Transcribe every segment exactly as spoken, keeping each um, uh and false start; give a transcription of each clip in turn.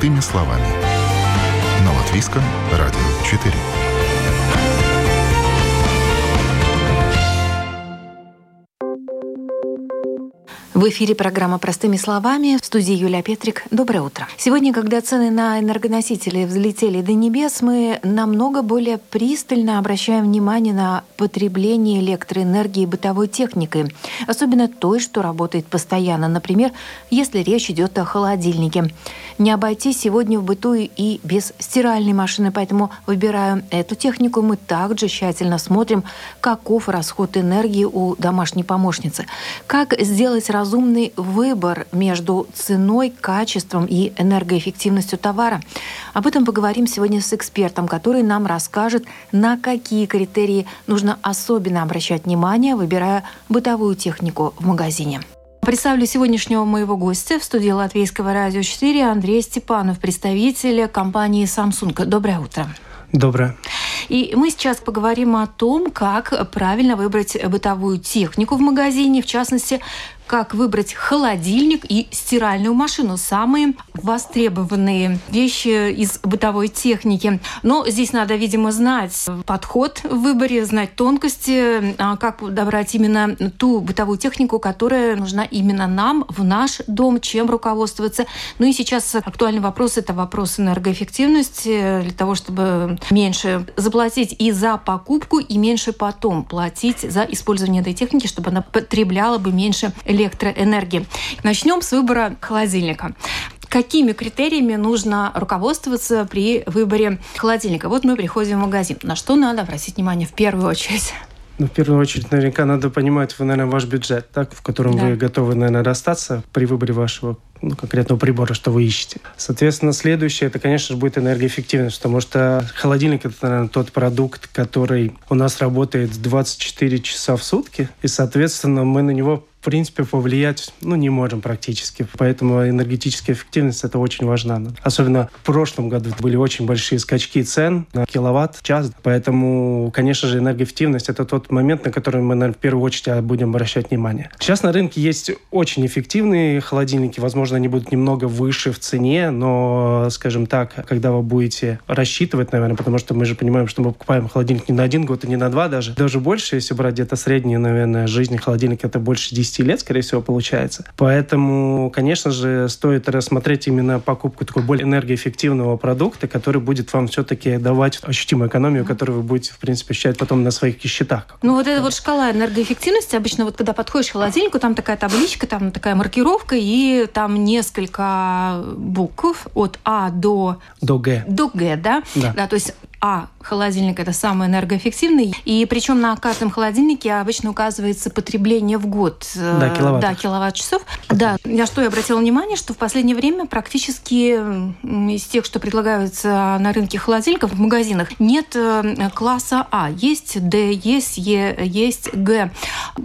Простыми словами. На Латвийском радио четыре. В эфире программа «Простыми словами». В студии Юлия Петрик. Доброе утро. Сегодня, когда цены на энергоносители взлетели до небес, мы намного более пристально обращаем внимание на потребление электроэнергии бытовой техникой, особенно той, что работает постоянно. Например, если речь идет о холодильнике. Не обойтись сегодня в быту и без стиральной машины, поэтому, выбирая эту технику, мы также тщательно смотрим, каков расход энергии у домашней помощницы. Как сделать раз разумный выбор между ценой, качеством и энергоэффективностью товара. Об этом поговорим сегодня с экспертом, который нам расскажет, на какие критерии нужно особенно обращать внимание, выбирая бытовую технику в магазине. Представлю сегодняшнего моего гостя в студии Латвийского радио четыре Андрей Степанов, представитель компании Samsung. Доброе утро. Доброе. И мы сейчас поговорим о том, как правильно выбрать бытовую технику в магазине, в частности, как выбрать холодильник и стиральную машину. Самые востребованные вещи из бытовой техники. Но здесь надо, видимо, знать подход в выборе, знать тонкости, как подобрать именно ту бытовую технику, которая нужна именно нам, в наш дом, чем руководствоваться. Ну и сейчас актуальный вопрос – это вопрос энергоэффективности, для того, чтобы меньше заплатить и за покупку, и меньше потом платить за использование этой техники, чтобы она потребляла бы меньше электроэнергии. Начнем с выбора холодильника. Какими критериями нужно руководствоваться при выборе холодильника? Вот мы приходим в магазин. На что надо обратить внимание в первую очередь? Ну, в первую очередь, наверняка надо понимать, вы, наверное, ваш бюджет, так, в котором да. вы готовы, наверное, расстаться при выборе вашего ну, конкретного прибора, что вы ищете. Соответственно, следующее, это, конечно же, будет энергоэффективность, потому что холодильник – это, наверное, тот продукт, который у нас работает двадцать четыре часа в сутки, и, соответственно, мы на него, в принципе, повлиять ну, не можем практически. Поэтому энергетическая эффективность – это очень важна. Особенно в прошлом году были очень большие скачки цен на киловатт-час. Поэтому, конечно же, энергоэффективность – это тот момент, на который мы, наверное, в первую очередь будем обращать внимание. Сейчас на рынке есть очень эффективные холодильники. Возможно, они будут немного выше в цене, но, скажем так, когда вы будете рассчитывать, наверное, потому что мы же понимаем, что мы покупаем холодильник не на один год, и не на два даже. Даже больше, если брать где-то среднюю, наверное, жизнь холодильника – это больше десять лет, скорее всего, получается. Поэтому, конечно же, стоит рассмотреть именно покупку такого более энергоэффективного продукта, который будет вам все-таки давать ощутимую экономию, которую вы будете, в принципе, ощущать потом на своих счетах. Ну, вот эта вот шкала энергоэффективности, обычно вот когда подходишь к холодильнику, там такая табличка, там такая маркировка, и там несколько букв от А до... До Г. До Г, да? Да. Да, то есть... А холодильник – это самый энергоэффективный. И причем на каждом холодильнике обычно указывается потребление в год. Да, киловатт. Да, киловатт-часов. Да, на что я обратила внимание, что в последнее время практически из тех, что предлагаются на рынке холодильников, в магазинах, нет класса А. Есть Д, есть Е, есть Г.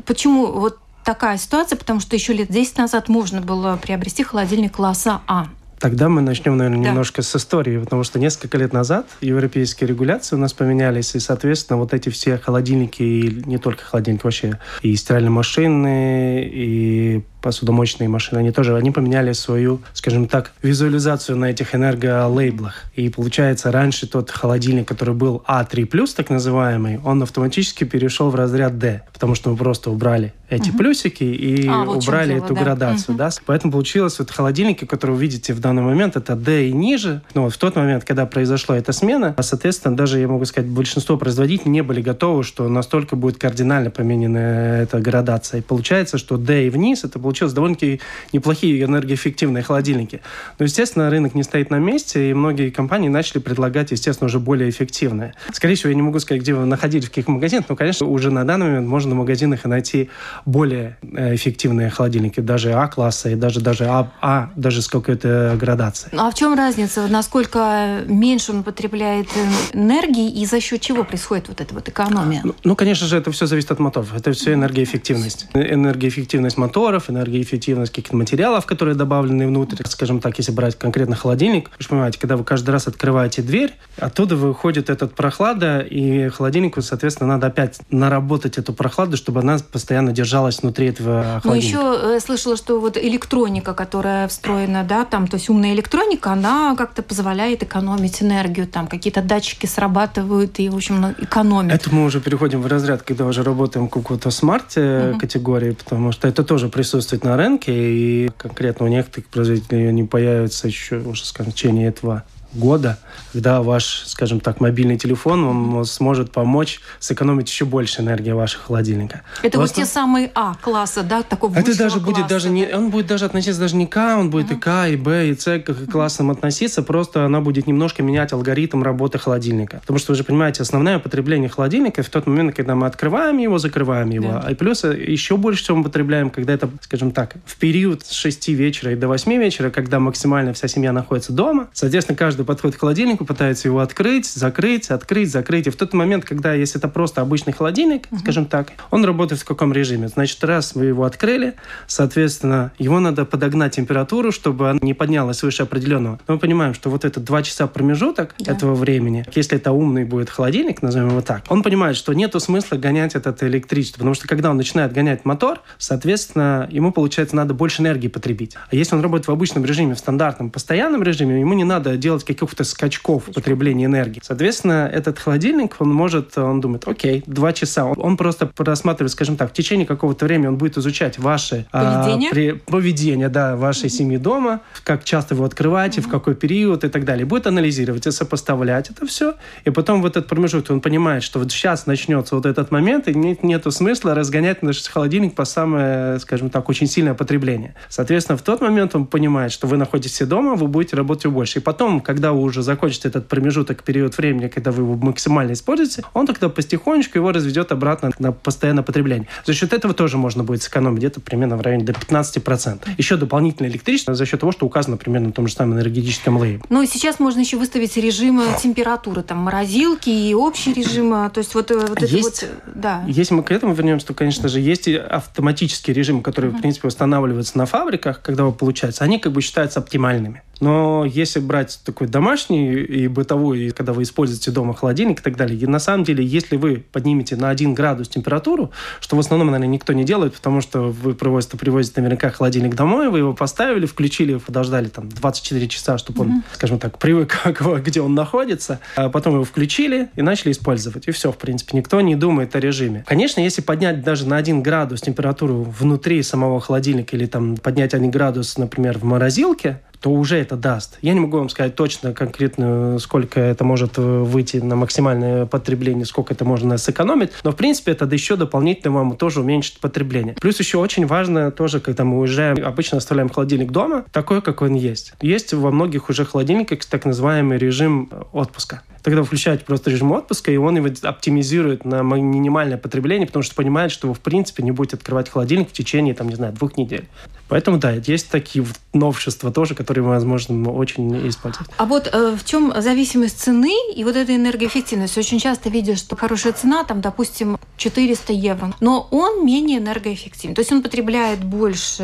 Почему вот такая ситуация? Потому что еще лет десять назад можно было приобрести холодильник класса А. Тогда мы начнем, наверное, да. немножко с истории, потому что несколько лет назад европейские регуляции у нас поменялись, и, соответственно, вот эти все холодильники, и не только холодильники вообще, и стиральные машины, и посудомоечные машины, они тоже, они поменяли свою, скажем так, визуализацию на этих энерголейблах. И получается, раньше тот холодильник, который был А три плюс, так называемый, он автоматически перешел в разряд D, потому что мы просто убрали эти угу. плюсики и а, вот убрали дело, эту да. градацию. Угу. Да? Поэтому получилось, вот холодильники, которые вы видите в данный момент, это D и ниже. Но вот в тот момент, когда произошла эта смена, соответственно, даже, я могу сказать, большинство производителей не были готовы, что настолько будет кардинально поменена эта градация. И получается, что D и вниз, это получилось довольно-таки неплохие энергоэффективные холодильники. Но, естественно, рынок не стоит на месте, и многие компании начали предлагать, естественно, уже более эффективные. Скорее всего, я не могу сказать, где вы находились, в каких магазинах, но, конечно, уже на данный момент можно в магазинах и найти более эффективные холодильники, даже А-класса и даже, даже А, а даже с какой-то градацией. А в чем разница? Насколько меньше он потребляет энергии и за счет чего происходит вот эта вот экономия? Ну, ну конечно же, это все зависит от моторов. Это все энергоэффективность. Энергоэффективность моторов, энергоэффективность энергоэффективность каких-то материалов, которые добавлены внутрь. Скажем так, если брать конкретно холодильник, вы же понимаете, когда вы каждый раз открываете дверь, оттуда выходит эта прохлада, и холодильнику, соответственно, надо опять наработать эту прохладу, чтобы она постоянно держалась внутри этого холодильника. Но еще э, слышала, что вот электроника, которая встроена, да, там, то есть умная электроника, она как-то позволяет экономить энергию, там какие-то датчики срабатывают и, в общем, экономят. Это мы уже переходим в разряд, когда уже работаем в какой-то смарт-категории, mm-hmm. потому что это тоже присутствует на рынке, и конкретно у некоторых производителей они появятся еще, уже, скажем, в течение этого года, когда ваш, скажем так, мобильный телефон вам сможет помочь сэкономить еще больше энергии вашего холодильника. Это вот основ... те самые А-класса, да, такого это даже класса. Будет даже не, он будет даже относиться даже не К, он будет uh-huh. и К, и Б, и С к классам uh-huh. относиться, просто она будет немножко менять алгоритм работы холодильника. Потому что вы же понимаете, основное потребление холодильника в тот момент, когда мы открываем его, закрываем его, yeah. и плюс еще больше всего мы потребляем, когда это, скажем так, в период с шести вечера и до восьми вечера, когда максимально вся семья находится дома, соответственно, каждый подходит к холодильнику, пытается его открыть, закрыть, открыть, закрыть. И в тот момент, когда, если это просто обычный холодильник, uh-huh. скажем так, он работает в каком режиме? Значит, раз вы его открыли, соответственно, его надо подогнать температуру, чтобы она не поднялась выше определенного. Но мы понимаем, что вот это два часа промежуток yeah. этого времени, если это умный будет холодильник, назовем его так, он понимает, что нету смысла гонять этот электричество, потому что когда он начинает гонять мотор, соответственно, ему, получается, надо больше энергии потребить. А если он работает в обычном режиме, в стандартном, постоянном режиме, ему не надо делать каких-то скачков потребления энергии. Соответственно, этот холодильник, он может, он думает, окей, два часа. Он, он просто просматривает, скажем так, в течение какого-то времени он будет изучать ваше поведение, а, при, поведение да, вашей mm-hmm. семьи дома, как часто вы открываете, mm-hmm. в какой период и так далее. Будет анализировать и сопоставлять это все. И потом в этот промежуток он понимает, что вот сейчас начнется вот этот момент, и нет, нету смысла разгонять наш холодильник по самое, скажем так, очень сильное потребление. Соответственно, в тот момент он понимает, что вы находитесь дома, вы будете работать больше. И потом, как когда вы уже закончите этот промежуток, период времени, когда вы его максимально используете, он тогда потихонечку его разведет обратно на постоянное потребление. За счет этого тоже можно будет сэкономить где-то примерно в районе до пятнадцати процентов. Еще дополнительное электричество за счет того, что указано примерно на том же самом энергетическом лейбле. Ну и сейчас можно еще выставить режимы температуры, там, морозилки и общий режим. То есть вот, вот это есть, вот... Да. Если мы к этому вернемся, то, конечно же, есть и автоматические режимы, которые, в принципе, устанавливаются на фабриках, когда вы получается, они как бы считаются оптимальными. Но если брать такой домашний и бытовой, и когда вы используете дома холодильник и так далее, и на самом деле, если вы поднимете на один градус температуру, что в основном, наверное, никто не делает, потому что вы привозите, привозите наверняка холодильник домой, вы его поставили, включили, подождали там двадцать четыре часа, чтобы он, mm-hmm. скажем так, привык, где он находится, а потом его включили и начали использовать. И все, в принципе, никто не думает о режиме. Конечно, если поднять даже на один градус температуру внутри самого холодильника или там поднять один градус, например, в морозилке, то уже это даст. Я не могу вам сказать точно, конкретно, сколько это может выйти на максимальное потребление, сколько это можно сэкономить, но, в принципе, это еще дополнительно вам тоже уменьшит потребление. Плюс еще очень важно тоже, когда мы уезжаем, обычно оставляем холодильник дома, такой, какой он есть. Есть во многих уже холодильниках так называемый режим отпуска. Тогда вы включаете просто режим отпуска, и он его оптимизирует на минимальное потребление, потому что понимает, что вы, в принципе, не будете открывать холодильник в течение, там, не знаю, двух недель. Поэтому, да, есть такие вот новшества тоже, которые, возможно, очень использовать. А вот э, в чем зависимость цены и вот эта энергоэффективность? Очень часто видишь, что хорошая цена, там, допустим, четыреста евро, но он менее энергоэффективен. То есть он потребляет больше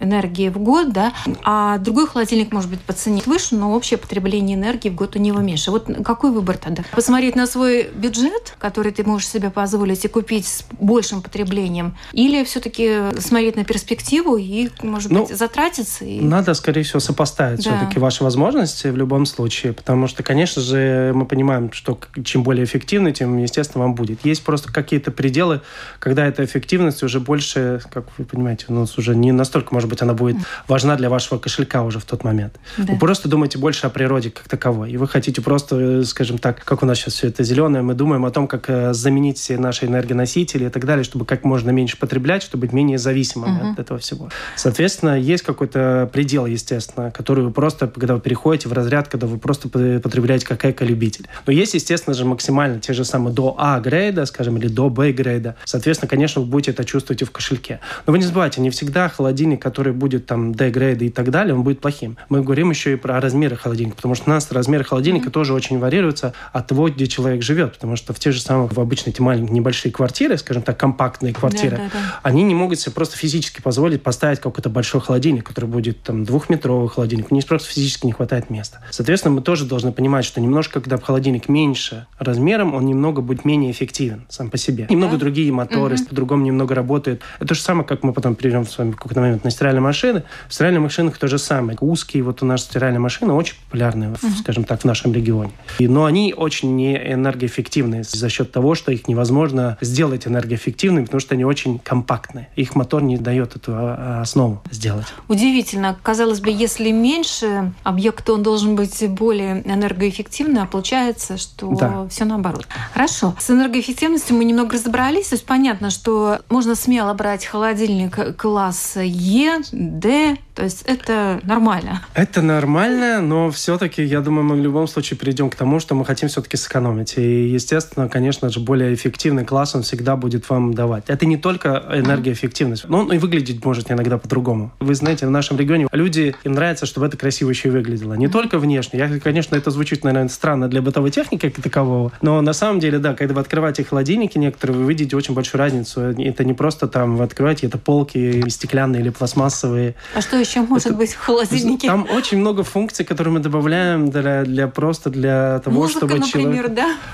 энергии в год, да, а другой холодильник, может быть, по цене выше, но общее потребление энергии в год у него меньше. Вот какой выбор тогда? Посмотреть на свой бюджет, который ты можешь себе позволить, и купить с большим потреблением, или все-таки смотреть на перспективу и, может ну, быть, затратиться? И... Надо, скорее всего, сопоставить да. все-таки ваши возможности в любом случае, потому что, конечно же, мы понимаем, что чем более эффективно, тем, естественно, вам будет. Есть просто какие-то пределы, когда эта эффективность уже больше, как вы понимаете, у нас уже не настолько, может быть, она будет важна для вашего кошелька уже в тот момент. Да. Вы просто думаете больше о природе как таковой, и вы хотите просто, скажем, Скажем так, как у нас сейчас все это зеленое, мы думаем о том, как заменить все наши энергоносители и так далее, чтобы как можно меньше потреблять, чтобы быть менее зависимыми uh-huh. от этого всего. Соответственно, есть какой-то предел, естественно, которую вы просто, когда вы переходите в разряд, когда вы просто потребляете как эко-любитель. Но есть, естественно же, максимально те же самые до А-грейда, скажем, или до Б-грейда. Соответственно, конечно, вы будете это чувствовать и в кошельке. Но вы не забывайте, не всегда холодильник, который будет там Д-грейда и так далее, он будет плохим. Мы говорим еще и про размеры холодильника, потому что у нас размеры холодильника mm-hmm. тоже очень варьируются от того, где человек живет, потому что в те же самые, в обычной эти маленькие небольшие квартиры, скажем так, компактные квартиры, да, да, да. они не могут себе просто физически позволить поставить какой-то большой холодильник, который будет там двухметровый холодильник. У них просто физически не хватает места. Соответственно, мы тоже должны понимать, что немножко, когда холодильник меньше размером, он немного будет менее эффективен сам по себе. Немного да? другие моторы, mm-hmm. по-другому немного работают. Это то же самое, как мы потом перейдем с вами в какой-то момент на стиральные машины. В стиральных машинах то же самое. Узкие, вот у нас стиральные машины очень популярные, mm-hmm. скажем так, в нашем регионе. И, но они очень не энергоэффективные за счет того, что их невозможно сделать энергоэффективными, потому что они очень компактные. Их мотор не дает эту основу сделать. Удивительно. Казалось бы, если меньше объект, он должен быть более энергоэффективный, а получается, что да. все наоборот. Хорошо. С энергоэффективностью мы немного разобрались. То есть понятно, что можно смело брать холодильник класса Е, Д. То есть это нормально. Это нормально, но все-таки, я думаю, мы в любом случае перейдем к тому, что мы хотим все-таки сэкономить. И, естественно, конечно же, более эффективный класс он всегда будет вам давать. Это не только энергоэффективность, но он и выглядеть может иногда по-другому. Вы знаете, в нашем регионе люди, им нравится, чтобы это красиво еще и выглядело. Не только внешне. Я, конечно, это звучит, наверное, странно для бытовой техники как такового, но на самом деле, да, когда вы открываете холодильники некоторые, вы видите очень большую разницу. Это не просто там вы открываете, это полки стеклянные или пластмассовые. А что еще может это, быть в холодильнике? Там очень много функций, которые мы добавляем для, для просто для того, музыка, чтобы например, человек...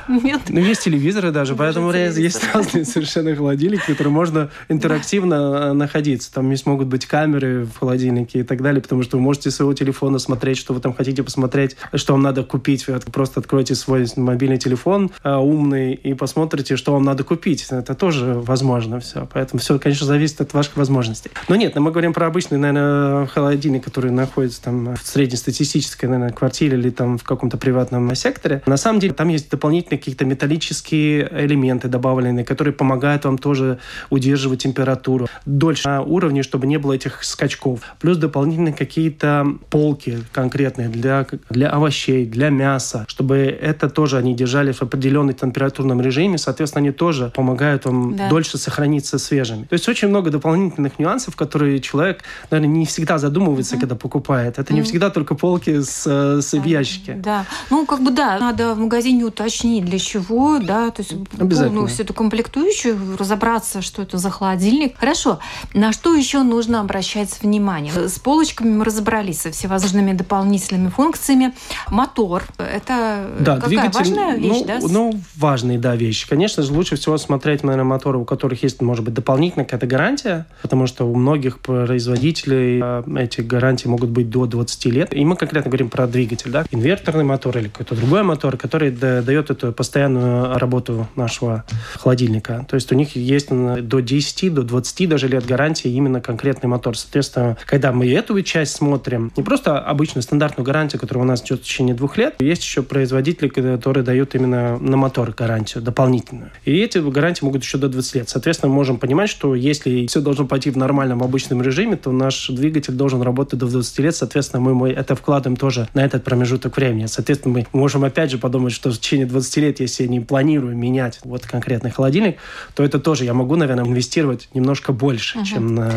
например, да? Нет. Ну, есть телевизоры даже, даже поэтому телевизор. Есть разные совершенно холодильники, в которых можно интерактивно находиться. Там есть могут быть камеры в холодильнике и так далее, потому что вы можете с своего телефона смотреть, что вы там хотите посмотреть, что вам надо купить. Вы просто откроете свой мобильный телефон умный и посмотрите, что вам надо купить. Это тоже возможно все. Поэтому все, конечно, зависит от ваших возможностей. Но нет, мы говорим про обычный, наверное, холодильник, который находится там в среднестатистической, наверное, квартире или там в каком-то приватном секторе. На самом деле там есть дополнительные какие-то металлические элементы добавленные, которые помогают вам тоже удерживать температуру дольше на уровне, чтобы не было этих скачков. Плюс дополнительные какие-то полки конкретные для, для овощей, для мяса, чтобы это тоже они держали в определенном температурном режиме. Соответственно, они тоже помогают вам да. дольше сохраниться свежими. То есть очень много дополнительных нюансов, которые человек, наверное, не всегда задумывается, mm-hmm. когда покупает. Это mm-hmm. не всегда только полки с, с ящики. Да. Ну, как бы, да, надо в магазине уточнить, для чего, да, то есть полную всю эту комплектующую, разобраться, что это за холодильник. Хорошо. На что еще нужно обращать внимание? С полочками мы разобрались, со всевозможными дополнительными функциями. Мотор. Это да, какая важная вещь, ну, да? Ну, важная, да, вещь. Конечно же, лучше всего смотреть, наверное, моторы, у которых есть, может быть, дополнительная какая-то гарантия, потому что у многих производителей эти гарантии могут быть до двадцати лет. И мы конкретно говорим про двигатель, да? Инверторный мотор или какой-то другой мотор, который дает эту постоянную работу нашего холодильника. То есть у них есть до десяти, до двадцати даже лет гарантии именно конкретный мотор. Соответственно, когда мы эту часть смотрим, не просто обычную стандартную гарантию, которая у нас идет в течение двух лет, есть еще производители, которые дают именно на мотор гарантию дополнительную. И эти гарантии могут еще до двадцати лет. Соответственно, мы можем понимать, что если все должно пойти в нормальном обычном режиме, то наш двигатель должен работать до двадцати лет, соответственно, мы, мы это вкладываем тоже на этот промежуток времени. Соответственно, мы можем опять же подумать, что в течение двадцати лет, если я не планирую менять вот конкретный холодильник, то это тоже я могу, наверное, инвестировать немножко больше, угу. чем на...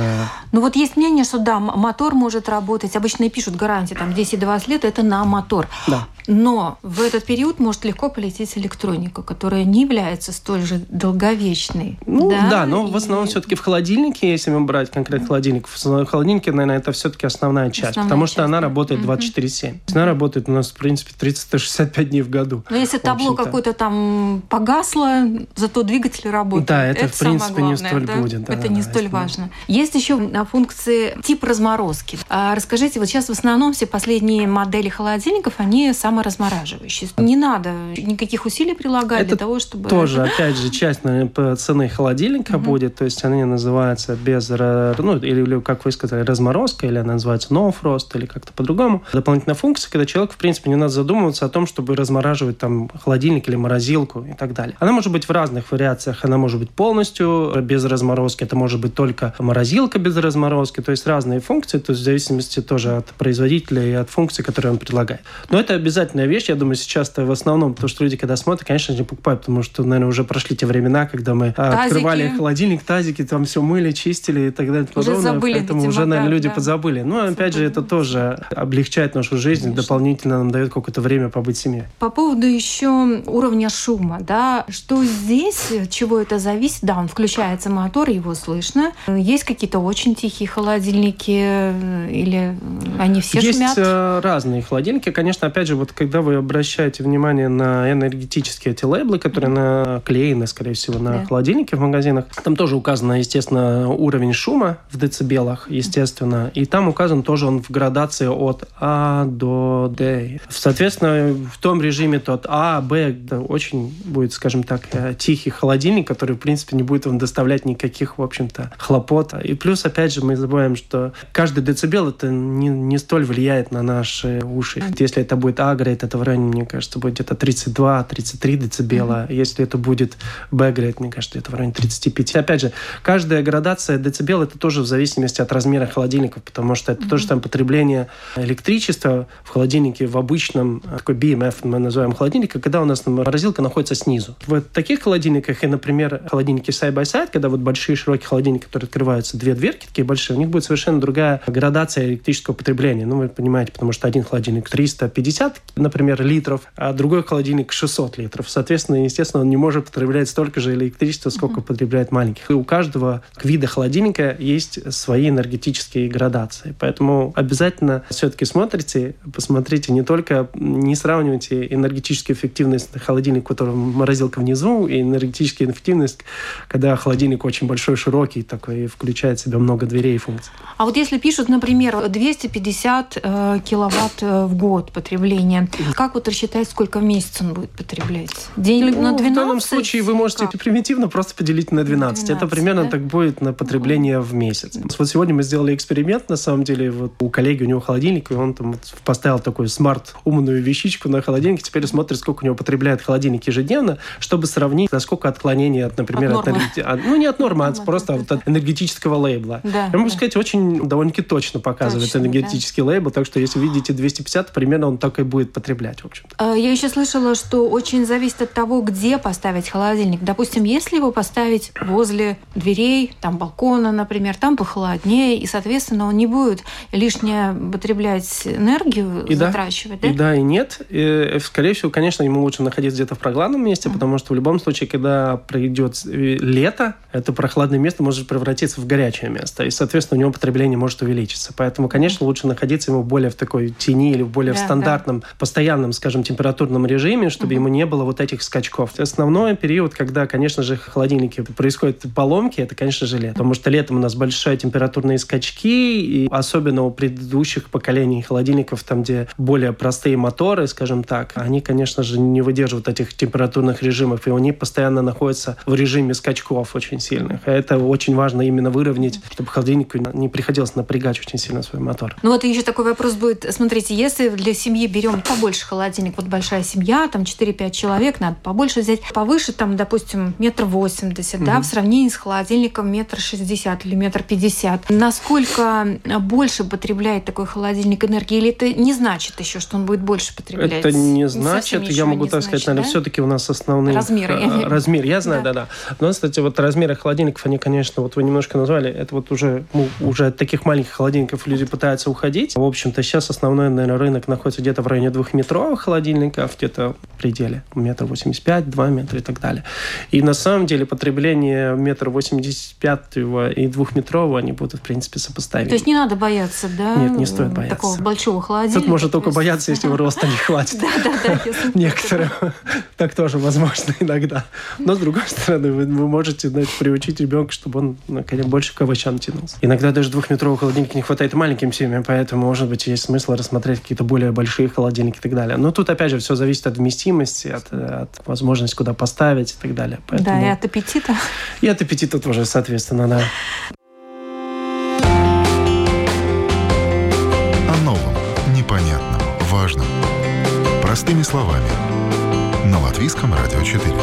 Ну вот есть мнение, что да, мотор может работать. Обычно и пишут гарантии, там, десять-двадцать лет, это на мотор. Да. Но в этот период может легко полететь электроника, которая не является столь же долговечной. Ну да, да но и... в основном все-таки в холодильнике, если мы брать конкретно холодильник, в холодильнике, наверное, это все-таки основная часть, основная потому часть, что она да. работает двадцать четыре семь. Mm-hmm. Она работает у нас, в принципе, триста шестьдесят пять дней в году. Но если табло какое-то там погасло, зато двигатель работает. Да, это, это в принципе, главное, не столь да? будет. Да, это да, не да, столь важно. Будет. Есть еще функции тип разморозки. А, расскажите, вот сейчас в основном все последние модели холодильников, они сам саморазмораживающий. Не надо никаких усилий прилагать это для того, чтобы... тоже, опять же, часть, наверное, цены холодильника угу. будет, то есть они называются без... Ну, или, как вы сказали, разморозка, или она называется no-frost, или как-то по-другому. Дополнительная функция, когда человеку, в принципе, не надо задумываться о том, чтобы размораживать там холодильник или морозилку и так далее. Она может быть в разных вариациях. Она может быть полностью без разморозки, это может быть только морозилка без разморозки, то есть разные функции, то есть в зависимости тоже от производителя и от функций, которые он предлагает. Но это обязательная вещь, я думаю, сейчас-то в основном, потому что люди, когда смотрят, конечно, не покупают, потому что, наверное, уже прошли те времена, когда мы тазики. Открывали холодильник, тазики, там все мыли, чистили и так далее. Уже подобное, забыли, поэтому видимо, уже, наверное, да, люди да. подзабыли. Но, забыли. Опять же, это тоже облегчает нашу жизнь, конечно. Дополнительно нам дает какое-то время побыть в семье. По поводу еще уровня шума, да, что здесь, чего это зависит, да, он включается мотор, его слышно. Есть какие-то очень тихие холодильники или они все есть шумят? Есть разные холодильники. Конечно, опять же, вот когда вы обращаете внимание на энергетические эти лейблы, которые mm-hmm. наклеены, скорее всего, на yeah. холодильники в магазинах, там тоже указан, естественно, уровень шума в децибелах, естественно, mm-hmm. и там указан тоже он в градации от А до Д. Соответственно, в том режиме то от А, Б, да, очень будет, скажем так, тихий холодильник, который, в принципе, не будет вам доставлять никаких, в общем-то, хлопот. И плюс, опять же, мы забываем, что каждый децибел это не, не столь влияет на наши уши. Mm-hmm. Если это будет А грейд, это в районе, мне кажется, будет где-то тридцать два тридцать три децибела. Mm-hmm. Если это будет Б грейд, мне кажется, это в районе тридцать пять. Опять же, каждая градация децибел это тоже в зависимости от размера холодильников, потому что это mm-hmm. тоже там потребление электричества в холодильнике в обычном, такой би эм эф мы называем холодильник, когда у нас там, морозилка находится снизу. В таких холодильниках и, например, холодильники side-by-side, когда вот большие широкие холодильники, которые открываются, две дверки такие большие, у них будет совершенно другая градация электрического потребления. Ну, вы понимаете, потому что один холодильник триста пятьдесят, например, литров, а другой холодильник шестьсот литров. Соответственно, естественно, он не может потреблять столько же электричества, сколько mm-hmm. потребляет маленьких. И у каждого вида холодильника есть свои энергетические градации. Поэтому обязательно все-таки смотрите, посмотрите не только, не сравнивайте энергетически эффективность холодильника, у которого морозилка внизу, и энергетическая эффективность, когда холодильник очень большой, широкий такой, и включает в себя много дверей и функций. А вот если пишут, например, двести пятьдесят э, киловатт в год потребления, как вот рассчитать, сколько в месяц он будет потреблять? День ну, на двенадцать? В данном случае вы можете как? примитивно просто поделить на двенадцать. двенадцать Это примерно да? так будет на потребление в месяц. Вот сегодня мы сделали эксперимент, на самом деле, вот у коллеги, у него холодильник, и он там поставил такую смарт-умную вещичку на холодильнике, теперь смотрит, сколько у него потребляет холодильник ежедневно, чтобы сравнить, насколько отклонение, от, например, от, от, от ну не от нормы, а просто от, от энергетического лейбла. Да, я могу да. сказать, очень довольно-таки точно показывает точно, энергетический да. лейбл, так что если видите двести пятьдесят, примерно он так и будет потреблять, в общем-то. Я еще слышала, что очень зависит от того, где поставить холодильник. Допустим, если его поставить возле дверей, там балкона, например, там похолоднее, и, соответственно, он не будет лишнее потреблять энергию, и затрачивать, да? да? И да, и нет. И, скорее всего, конечно, ему лучше находиться где-то в прохладном месте, mm-hmm. потому что в любом случае, когда пройдет лето, это прохладное место может превратиться в горячее место, и, соответственно, у него потребление может увеличиться. Поэтому, конечно, лучше находиться ему более в такой тени или более да, в стандартном, да. постоянном, скажем, температурном режиме, чтобы mm-hmm. ему не было вот этих скачков. Основной период, когда, конечно же, в холодильнике происходят поломки, это, конечно же, лето. Потому что летом у нас большие температурные скачки, и особенно у предыдущих поколений холодильников, там, где более простые моторы, скажем так, они, конечно же, не выдерживают этих температурных режимов, и они постоянно находятся в режиме скачков очень сильных. А это очень важно именно выровнять, чтобы холодильнику не приходилось напрягать очень сильно свой мотор. Ну вот еще такой вопрос будет. Смотрите, если для семьи берем побольше холодильник, вот большая семья, там четыре-пять человек, надо побольше взять, повыше, там, допустим, метр восемьдесят, угу. да, в сравнении с холодильником метр шестьдесят или метр пятьдесят. Насколько больше потребляет такой холодильник энергии? Или это не значит еще, что он будет больше потреблять? Это не значит. Я могу так сказать, наверное, да? все-таки у нас основные... Размеры. Я Размер, я знаю, да-да. Но, кстати, вот размеры холодильников, они, конечно, вот вы немножко назвали, это вот уже, ну, уже от таких маленьких холодильников люди пытаются уходить. В общем-то, сейчас основной, наверное, рынок находится где-то в районе двухметровых холодильников, где-то в пределе метр восемьдесят пять, два метра и так далее. И на самом деле потребление метра восемьдесят пятого и двухметрового, они будут, в принципе, сопоставимы. То есть не надо бояться, да? Нет, не стоит бояться. Такого большого холодильника. Тут можно только бояться, если его роста не хватит. Да-да-да. Некоторым так тоже возможно иногда. Но, с другой стороны, вы можете приучить ребенка, чтобы он, наконец, больше к овощам тянулся. Иногда даже двухметрового холодильника не хватает маленьким семьям, поэтому, может быть, есть смысл рассмотреть какие-то более большие холодильники, холодильник и так далее. Но тут, опять же, все зависит от вместимости, от, от возможности, куда поставить и так далее. Поэтому... Да, и от аппетита. И от аппетита тоже, соответственно, да. О новом, непонятном, важном. Простыми словами. На Латвийском радио четыре.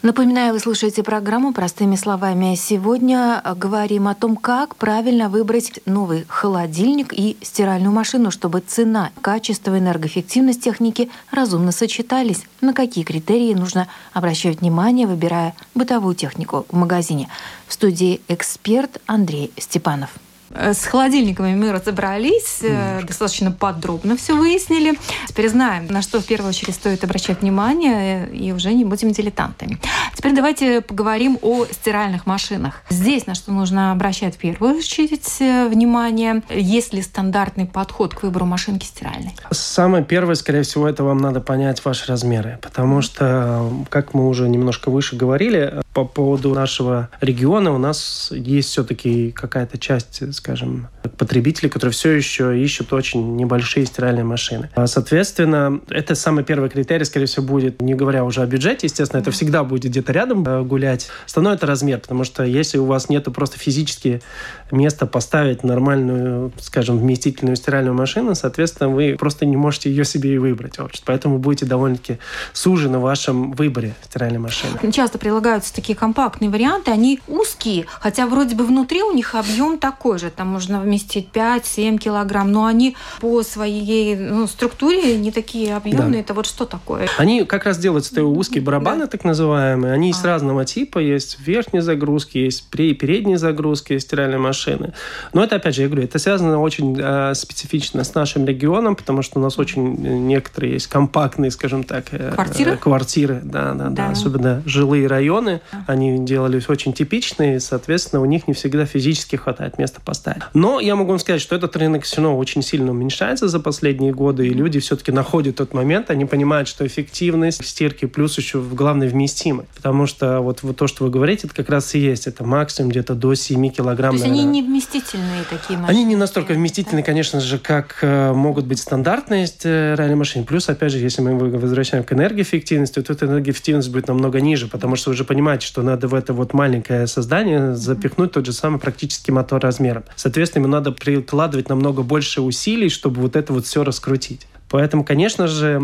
Напоминаю, вы слушаете программу «Простыми словами». Сегодня говорим о том, как правильно выбрать новый холодильник и стиральную машину, чтобы цена, качество, энергоэффективность техники разумно сочетались. На какие критерии нужно обращать внимание, выбирая бытовую технику в магазине. В студии эксперт Андрей Степанов. С холодильниками мы разобрались, mm-hmm. достаточно подробно все выяснили. Теперь знаем, на что в первую очередь стоит обращать внимание, и уже не будем дилетантами. Теперь давайте поговорим о стиральных машинах. Здесь на что нужно обращать в первую очередь внимание, есть ли стандартный подход к выбору машинки стиральной? Самое первое, скорее всего, это вам надо понять ваши размеры, потому что, как мы уже немножко выше говорили, по поводу нашего региона у нас есть все-таки какая-то часть, скажем, потребителей, которые все еще ищут очень небольшие стиральные машины. Соответственно, это самый первый критерий, скорее всего, будет, не говоря уже о бюджете, естественно, это всегда будет где-то рядом гулять, становится размер, потому что если у вас нет просто физически места поставить нормальную, скажем, вместительную стиральную машину, соответственно, вы просто не можете ее себе и выбрать. Поэтому будете довольно-таки сужены в вашем выборе стиральной машины. Часто прилагаются такие компактные варианты, они узкие, хотя вроде бы внутри у них объем такой же, там можно вместить пять-семь килограмм, но они по своей ну, структуре не такие объемные. Да. Это вот что такое? Они как раз делаются узкие барабаны, да. так называемые, они а. есть разного типа, есть верхние загрузки, есть передние загрузки стиральной машины. Но это, опять же, я говорю, это связано очень э, специфично с нашим регионом, потому что у нас очень некоторые есть компактные, скажем так, э, квартиры, э, квартиры да, да, да. Да, особенно жилые районы, да. они делались очень типичные, соответственно, у них не всегда физически хватает места поставить. Но я могу вам сказать, что этот рынок все равно очень сильно уменьшается за последние годы, и люди все-таки находят тот момент, они понимают, что эффективность стирки плюс еще главное вместимость, потому что вот, вот то, что вы говорите, это как раз и есть, это максимум где-то до семь килограмм. То есть наверное. Они не вместительные такие машины? Они не настолько вместительные, да? конечно же, как могут быть стандартные стиральные машины. Плюс, опять же, если мы возвращаем к энергоэффективности, то эта энергоэффективность будет намного ниже, потому что вы уже понимаете, что надо в это вот маленькое создание запихнуть тот же самый практически мотор размером. Соответственно, ему надо прикладывать намного больше усилий, чтобы вот это вот все раскрутить. Поэтому, конечно же,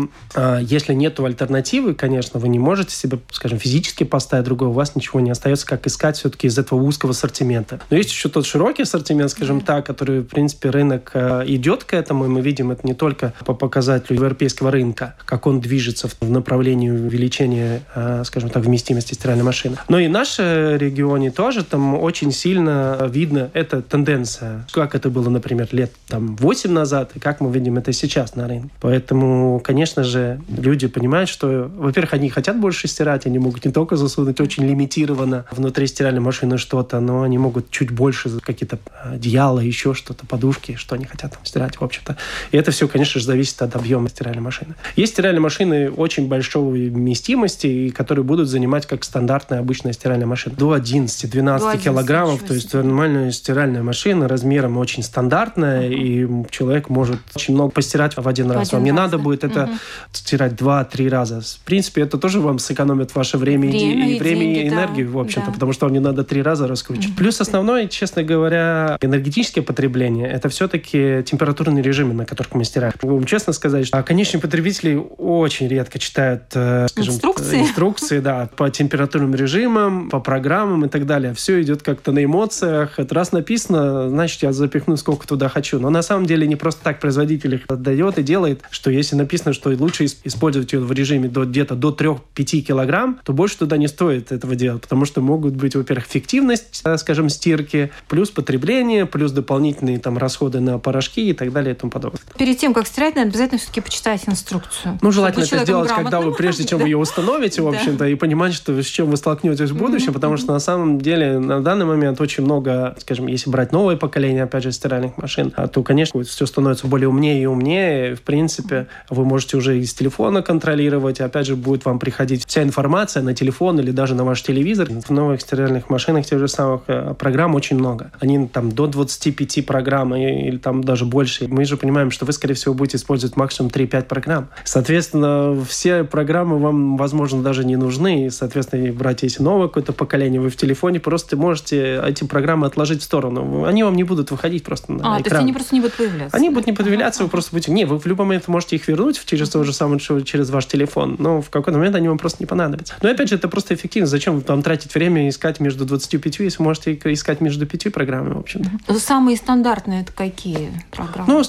если нет альтернативы, конечно, вы не можете себе, скажем, физически поставить другого, у вас ничего не остается, как искать все-таки из этого узкого ассортимента. Но есть еще тот широкий ассортимент, скажем так, который, в принципе, рынок идет к этому, и мы видим это не только по показателю европейского рынка, как он движется в направлении увеличения, скажем так, вместимости стиральной машины. Но и в нашем регионе тоже там очень сильно видно эта тенденция, как это было, например, лет там, восемь назад, и как мы видим это сейчас на рынке. Поэтому, конечно же, люди понимают, что, во-первых, они хотят больше стирать, они могут не только засунуть очень лимитированно внутри стиральной машины что-то, но они могут чуть больше какие-то одеяла, еще что-то, подушки, что они хотят там стирать, в общем-то. И это все, конечно же, зависит от объема стиральной машины. Есть стиральные машины очень большой вместимости, которые будут занимать как стандартная обычная стиральная машина. До одиннадцати-двенадцати килограммов, то есть нормальная стиральная машина размером очень стандартная, uh-huh. и человек может очень много постирать в один раз. Раз. Вам не надо будет это угу. стирать два-три раза. В принципе, это тоже вам сэкономит ваше время, время и, и, время, деньги, и энергию, да, в общем-то, да. потому что вам не надо три раза раскручивать. Угу. Плюс основное, честно говоря, энергетическое потребление – это все-таки температурные режимы, на которых мы стираем. Могу вам честно сказать, что конечные потребители очень редко читают, скажем, инструкции, инструкции да, по температурным режимам, по программам и так далее. Все идет как-то на эмоциях. Это раз написано, значит, я запихну сколько туда хочу. Но на самом деле не просто так производитель их отдает и делает, что если написано, что лучше использовать ее в режиме до, где-то до трёх-пяти килограмм, то больше туда не стоит этого делать, потому что могут быть, во-первых, эффективность, скажем, стирки, плюс потребление, плюс дополнительные там расходы на порошки и так далее и тому подобное. Перед тем, как стирать, надо обязательно все-таки почитать инструкцию. Ну, желательно это сделать, когда вы, прежде чем вы ее установите, в общем-то, и понимать, что, с чем вы столкнетесь в будущем, потому что на самом деле на данный момент очень много, скажем, если брать новое поколение, опять же, стиральных машин, то, конечно, все становится более умнее и умнее, в принципе, принципе, вы можете уже из телефона контролировать. Опять же, будет вам приходить вся информация на телефон или даже на ваш телевизор. В новых стиральных машинах тех же самых программ очень много. Они там до двадцати пяти программ или там даже больше. Мы же понимаем, что вы, скорее всего, будете использовать максимум три-пять программ. Соответственно, все программы вам, возможно, даже не нужны. И, соответственно, брать если новое какое-то поколение, вы в телефоне просто можете эти программы отложить в сторону. Они вам не будут выходить просто на а, экран. А, то есть они просто не будут появляться? Они будут не появляться, вы просто будете... Не, вы в любой момент можете их вернуть через то же самое, через ваш телефон, но в какой-то момент они вам просто не понадобятся. Но, опять же, это просто эффективно. Зачем вам тратить время искать между двадцатью пятью, если вы можете искать между пятью программами, в общем-то? Самые стандартные это какие программы? Ну,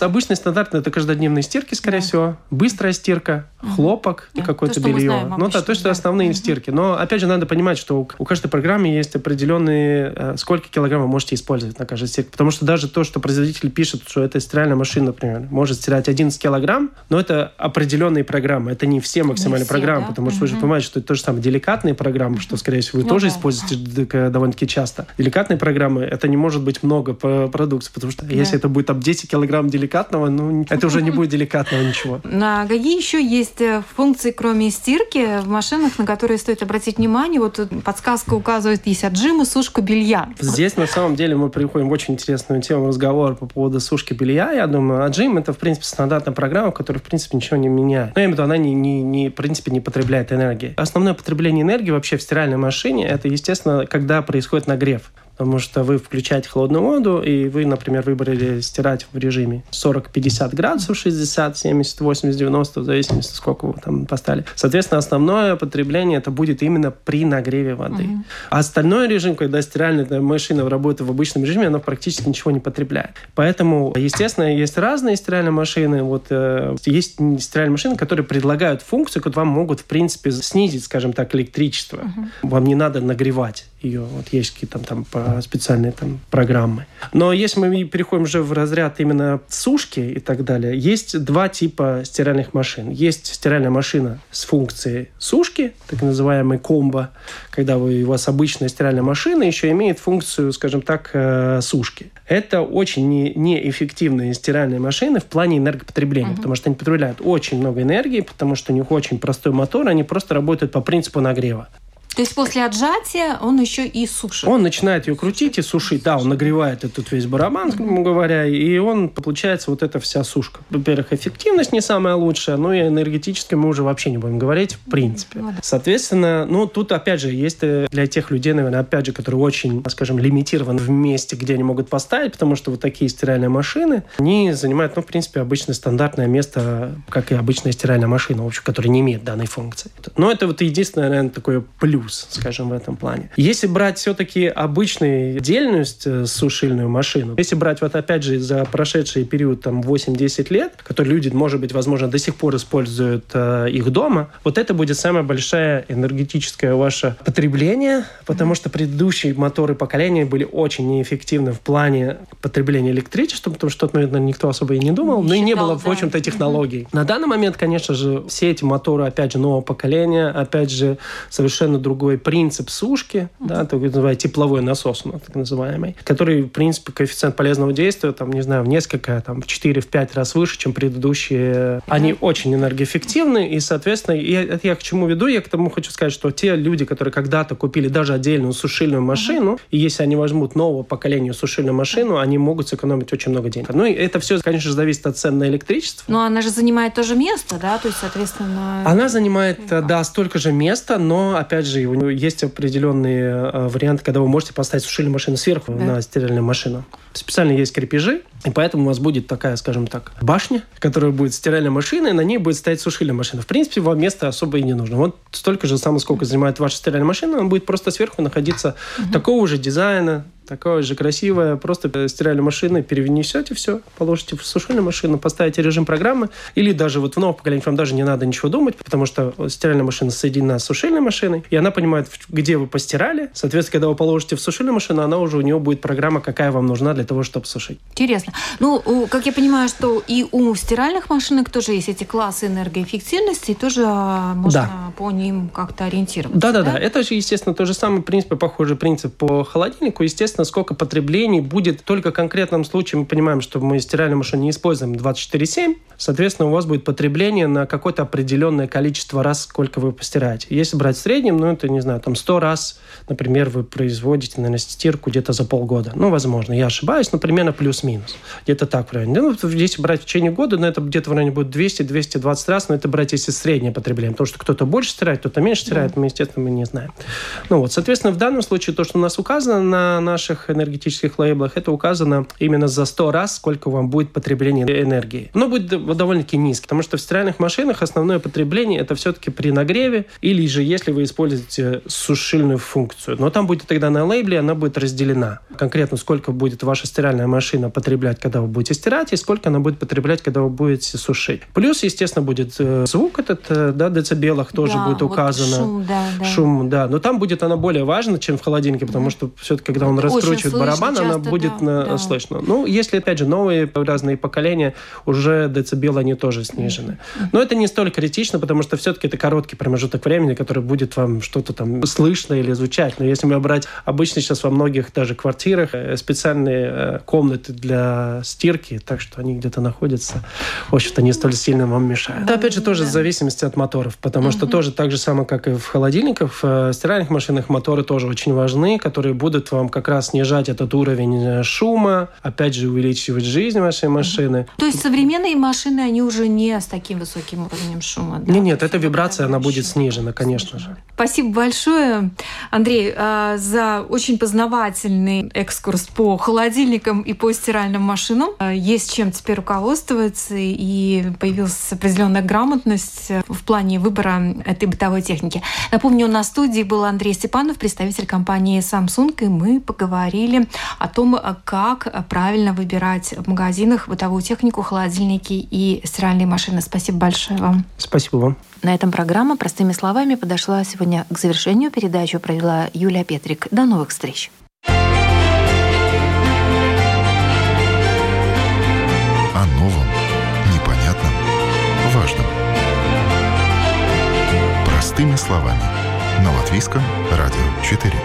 обычные стандартные это каждодневные стирки, скорее да. всего, быстрая стирка, хлопок да. и какое-то белье. Ну, это точно да. основные да. стирки. Но, опять же, надо понимать, что у каждой программы есть определенные, сколько килограмм вы можете использовать на каждой стирке. Потому что даже то, что производитель пишет, что эта стиральная машина, например, может стирать одиннадцать килограмм, но это определенные программы. Это не все максимальные не все, программы, да? потому что mm-hmm. вы же понимаете, что это то же самое деликатные программы, что, скорее всего, вы ну, тоже да. используете довольно-таки часто. Деликатные программы, это не может быть много продуктов, потому что да. если это будет там десять килограмм деликатного, ну, это уже не будет деликатного ничего. А какие еще есть функции, кроме стирки, в машинах, на которые стоит обратить внимание? Вот подсказка указывает, есть отжимы, сушка белья. Здесь, на самом деле, мы приходим в очень интересную тему разговора по поводу сушки белья. Я думаю, отжим – это, в принципе, стандартная программа, которая, в принципе, ничего не меняет. Но я имею в виду, она, не, не, не, в принципе, не потребляет энергии. Основное потребление энергии вообще в стиральной машине – это, естественно, когда происходит нагрев. Потому что вы включаете холодную воду, и вы, например, выбрали стирать в режиме сорок-пятьдесят градусов, шестьдесят, семьдесят, восемьдесят, девяносто, в зависимости, сколько вы там поставили. Соответственно, основное потребление это будет именно при нагреве воды. Mm-hmm. А остальной режим, когда стиральная машина работает в обычном режиме, она практически ничего не потребляет. Поэтому, естественно, есть разные стиральные машины. Вот, э, есть стиральные машины, которые предлагают функцию, которую вам могут, в принципе, снизить, скажем так, электричество. Mm-hmm. Вам не надо нагревать ее. Вот есть какие-то там... там специальные там программы. Но если мы переходим уже в разряд именно сушки и так далее, есть два типа стиральных машин. Есть стиральная машина с функцией сушки, так называемый комбо, когда вы, у вас обычная стиральная машина еще имеет функцию, скажем так, сушки. Это очень не, неэффективные стиральные машины в плане энергопотребления, mm-hmm. потому что они потребляют очень много энергии, потому что у них очень простой мотор, они просто работают по принципу нагрева. То есть после отжатия он еще и сушит. Он начинает ее крутить и сушить. Да, он нагревает этот весь барабан, грубо говоря, и он, получается, вот эта вся сушка. Во-первых, эффективность не самая лучшая, но и энергетически мы уже вообще не будем говорить, в принципе. Соответственно, ну, тут, опять же, есть для тех людей, наверное, опять же, которые очень, скажем, лимитированы в месте, где они могут поставить, потому что вот такие стиральные машины, они занимают, ну, в принципе, обычное стандартное место, как и обычная стиральная машина, в общем, которая не имеет данной функции. Но это вот единственное, наверное, такое плюс, скажем, в этом плане. Если брать все-таки обычную дельность сушильную машину, если брать вот опять же за прошедший период там восемь-десять лет, которые люди, может быть, возможно, до сих пор используют э, их дома, вот это будет самое большое энергетическое ваше потребление, потому что предыдущие моторы поколения были очень неэффективны в плане потребления электричества, потому что в тот момент никто особо и не думал, не но считал, и не было, да. в общем-то, технологий. На данный момент, конечно же, все эти моторы, опять же, нового поколения, опять же, совершенно другие другой принцип сушки, да, так называемый тепловой насос, ну, так называемый, который, в принципе, коэффициент полезного действия, там, не знаю, в несколько, там, в четыре-пять раз выше, чем предыдущие. Они очень энергоэффективны, и, соответственно, я, это я к чему веду? Я к тому хочу сказать, что те люди, которые когда-то купили даже отдельную сушильную машину, и если они возьмут нового поколения сушильную машину, они могут сэкономить очень много денег. Ну, и это все, конечно же, зависит от цен на электричество. Но она же занимает тоже место, да? То есть, соответственно... Она занимает, да, столько же места, но, опять же, у него есть определенные варианты, когда вы можете поставить сушильную машину сверху да. на стиральную машину. Специально есть крепежи, и поэтому у вас будет такая, скажем так, башня, которая будет стиральная машина, и на ней будет стоять сушильная машина. В принципе, вам места особо и не нужно. Вот столько же самое, сколько занимает ваша стиральная машина, она будет просто сверху находиться угу. такого же дизайна, такая же красивая, просто стиральную машину перенесете все, положите в сушильную машину, поставите режим программы, или даже вот в новом поколении вам даже не надо ничего думать, потому что стиральная машина соединена с сушильной машиной, и она понимает, где вы постирали. Соответственно, когда вы положите в сушильную машину, она уже у нее будет программа, какая вам нужна для того, чтобы сушить. Интересно. Ну, как я понимаю, что и у стиральных машинок тоже есть эти классы энергоэффективности, и тоже можно да. по ним как-то ориентироваться. Да-да-да. Это же, естественно, то же самое, в принципе, похожий принцип по холодильнику. Естественно, неизвестно, сколько потреблений будет. Только в конкретном случае мы понимаем, что мы стиральную машину не используем двадцать четыре семь. Соответственно, у вас будет потребление на какое-то определенное количество раз, сколько вы постираете. Если брать в среднем, ну, это, не знаю, там сто раз, например, вы производите, наверное, стирку где-то за полгода. Ну, возможно, я ошибаюсь, но примерно плюс-минус. Где-то так в районе. Ну, если брать в течение года, ну, это где-то в районе будет двести-двести двадцать раз, но это брать, если среднее потребление. Потому что кто-то больше стирает, кто-то меньше стирает, мы, естественно, мы не знаем. Ну, вот, соответственно, в данном случае то, что у нас указано на наших энергетических лейблах, это указано именно за сто раз, сколько вам будет потребление энергии. Оно будет довольно-таки низко, потому что в стиральных машинах основное потребление это все-таки при нагреве или же если вы используете сушильную функцию. Но там будет тогда на лейбле, она будет разделена. Конкретно, сколько будет ваша стиральная машина потреблять, когда вы будете стирать, и сколько она будет потреблять, когда вы будете сушить. Плюс, естественно, будет звук этот, да, в децибелах тоже да, будет указано. Вот шум, да, да. Шум, да. Но там будет она более важна, чем в холодильнике, потому да. что все-таки, когда он очень раскручивает слышно, барабан, часто, она будет да, на... да. слышно. Ну, если, опять же, новые разные поколения, уже децибелы, они тоже снижены. Но это не столь критично, потому что все-таки это короткий промежуток времени, который будет вам что-то там слышно или звучать. Но если мы брать обычно сейчас во многих даже квартирах специальные комнаты для стирки, так что они где-то находятся, в общем-то, не столь сильно вам мешают. Это, опять же, тоже в зависимости от моторов, потому что тоже так же самое, как и в холодильниках, в стиральных машинах моторы тоже очень важны, которые будут вам как раз снижать этот уровень шума, опять же, увеличивать жизнь вашей машины. То есть современные машины, они уже не с таким высоким уровнем шума. Да? Нет, нет, эта вибрация, она будет снижена, конечно же. Спасибо большое, Андрей, за очень познавательный экскурс по холодильникам и по стиральным машинам. Есть чем теперь руководствоваться, и появилась определенная грамотность в плане выбора этой бытовой техники. Напомню, у нас в студии был Андрей Степанов, представитель компании Samsung, и мы поговорили о том, как правильно выбирать в магазинах бытовую технику, холодильники и стиральные машины. Спасибо большое вам. Спасибо вам. На этом программа «Простыми словами» подошла сегодня к завершению. Передачу провела Юлия Петрик. До новых встреч. О новом, непонятном, важном. «Простыми словами» на Латвийском радио четыре.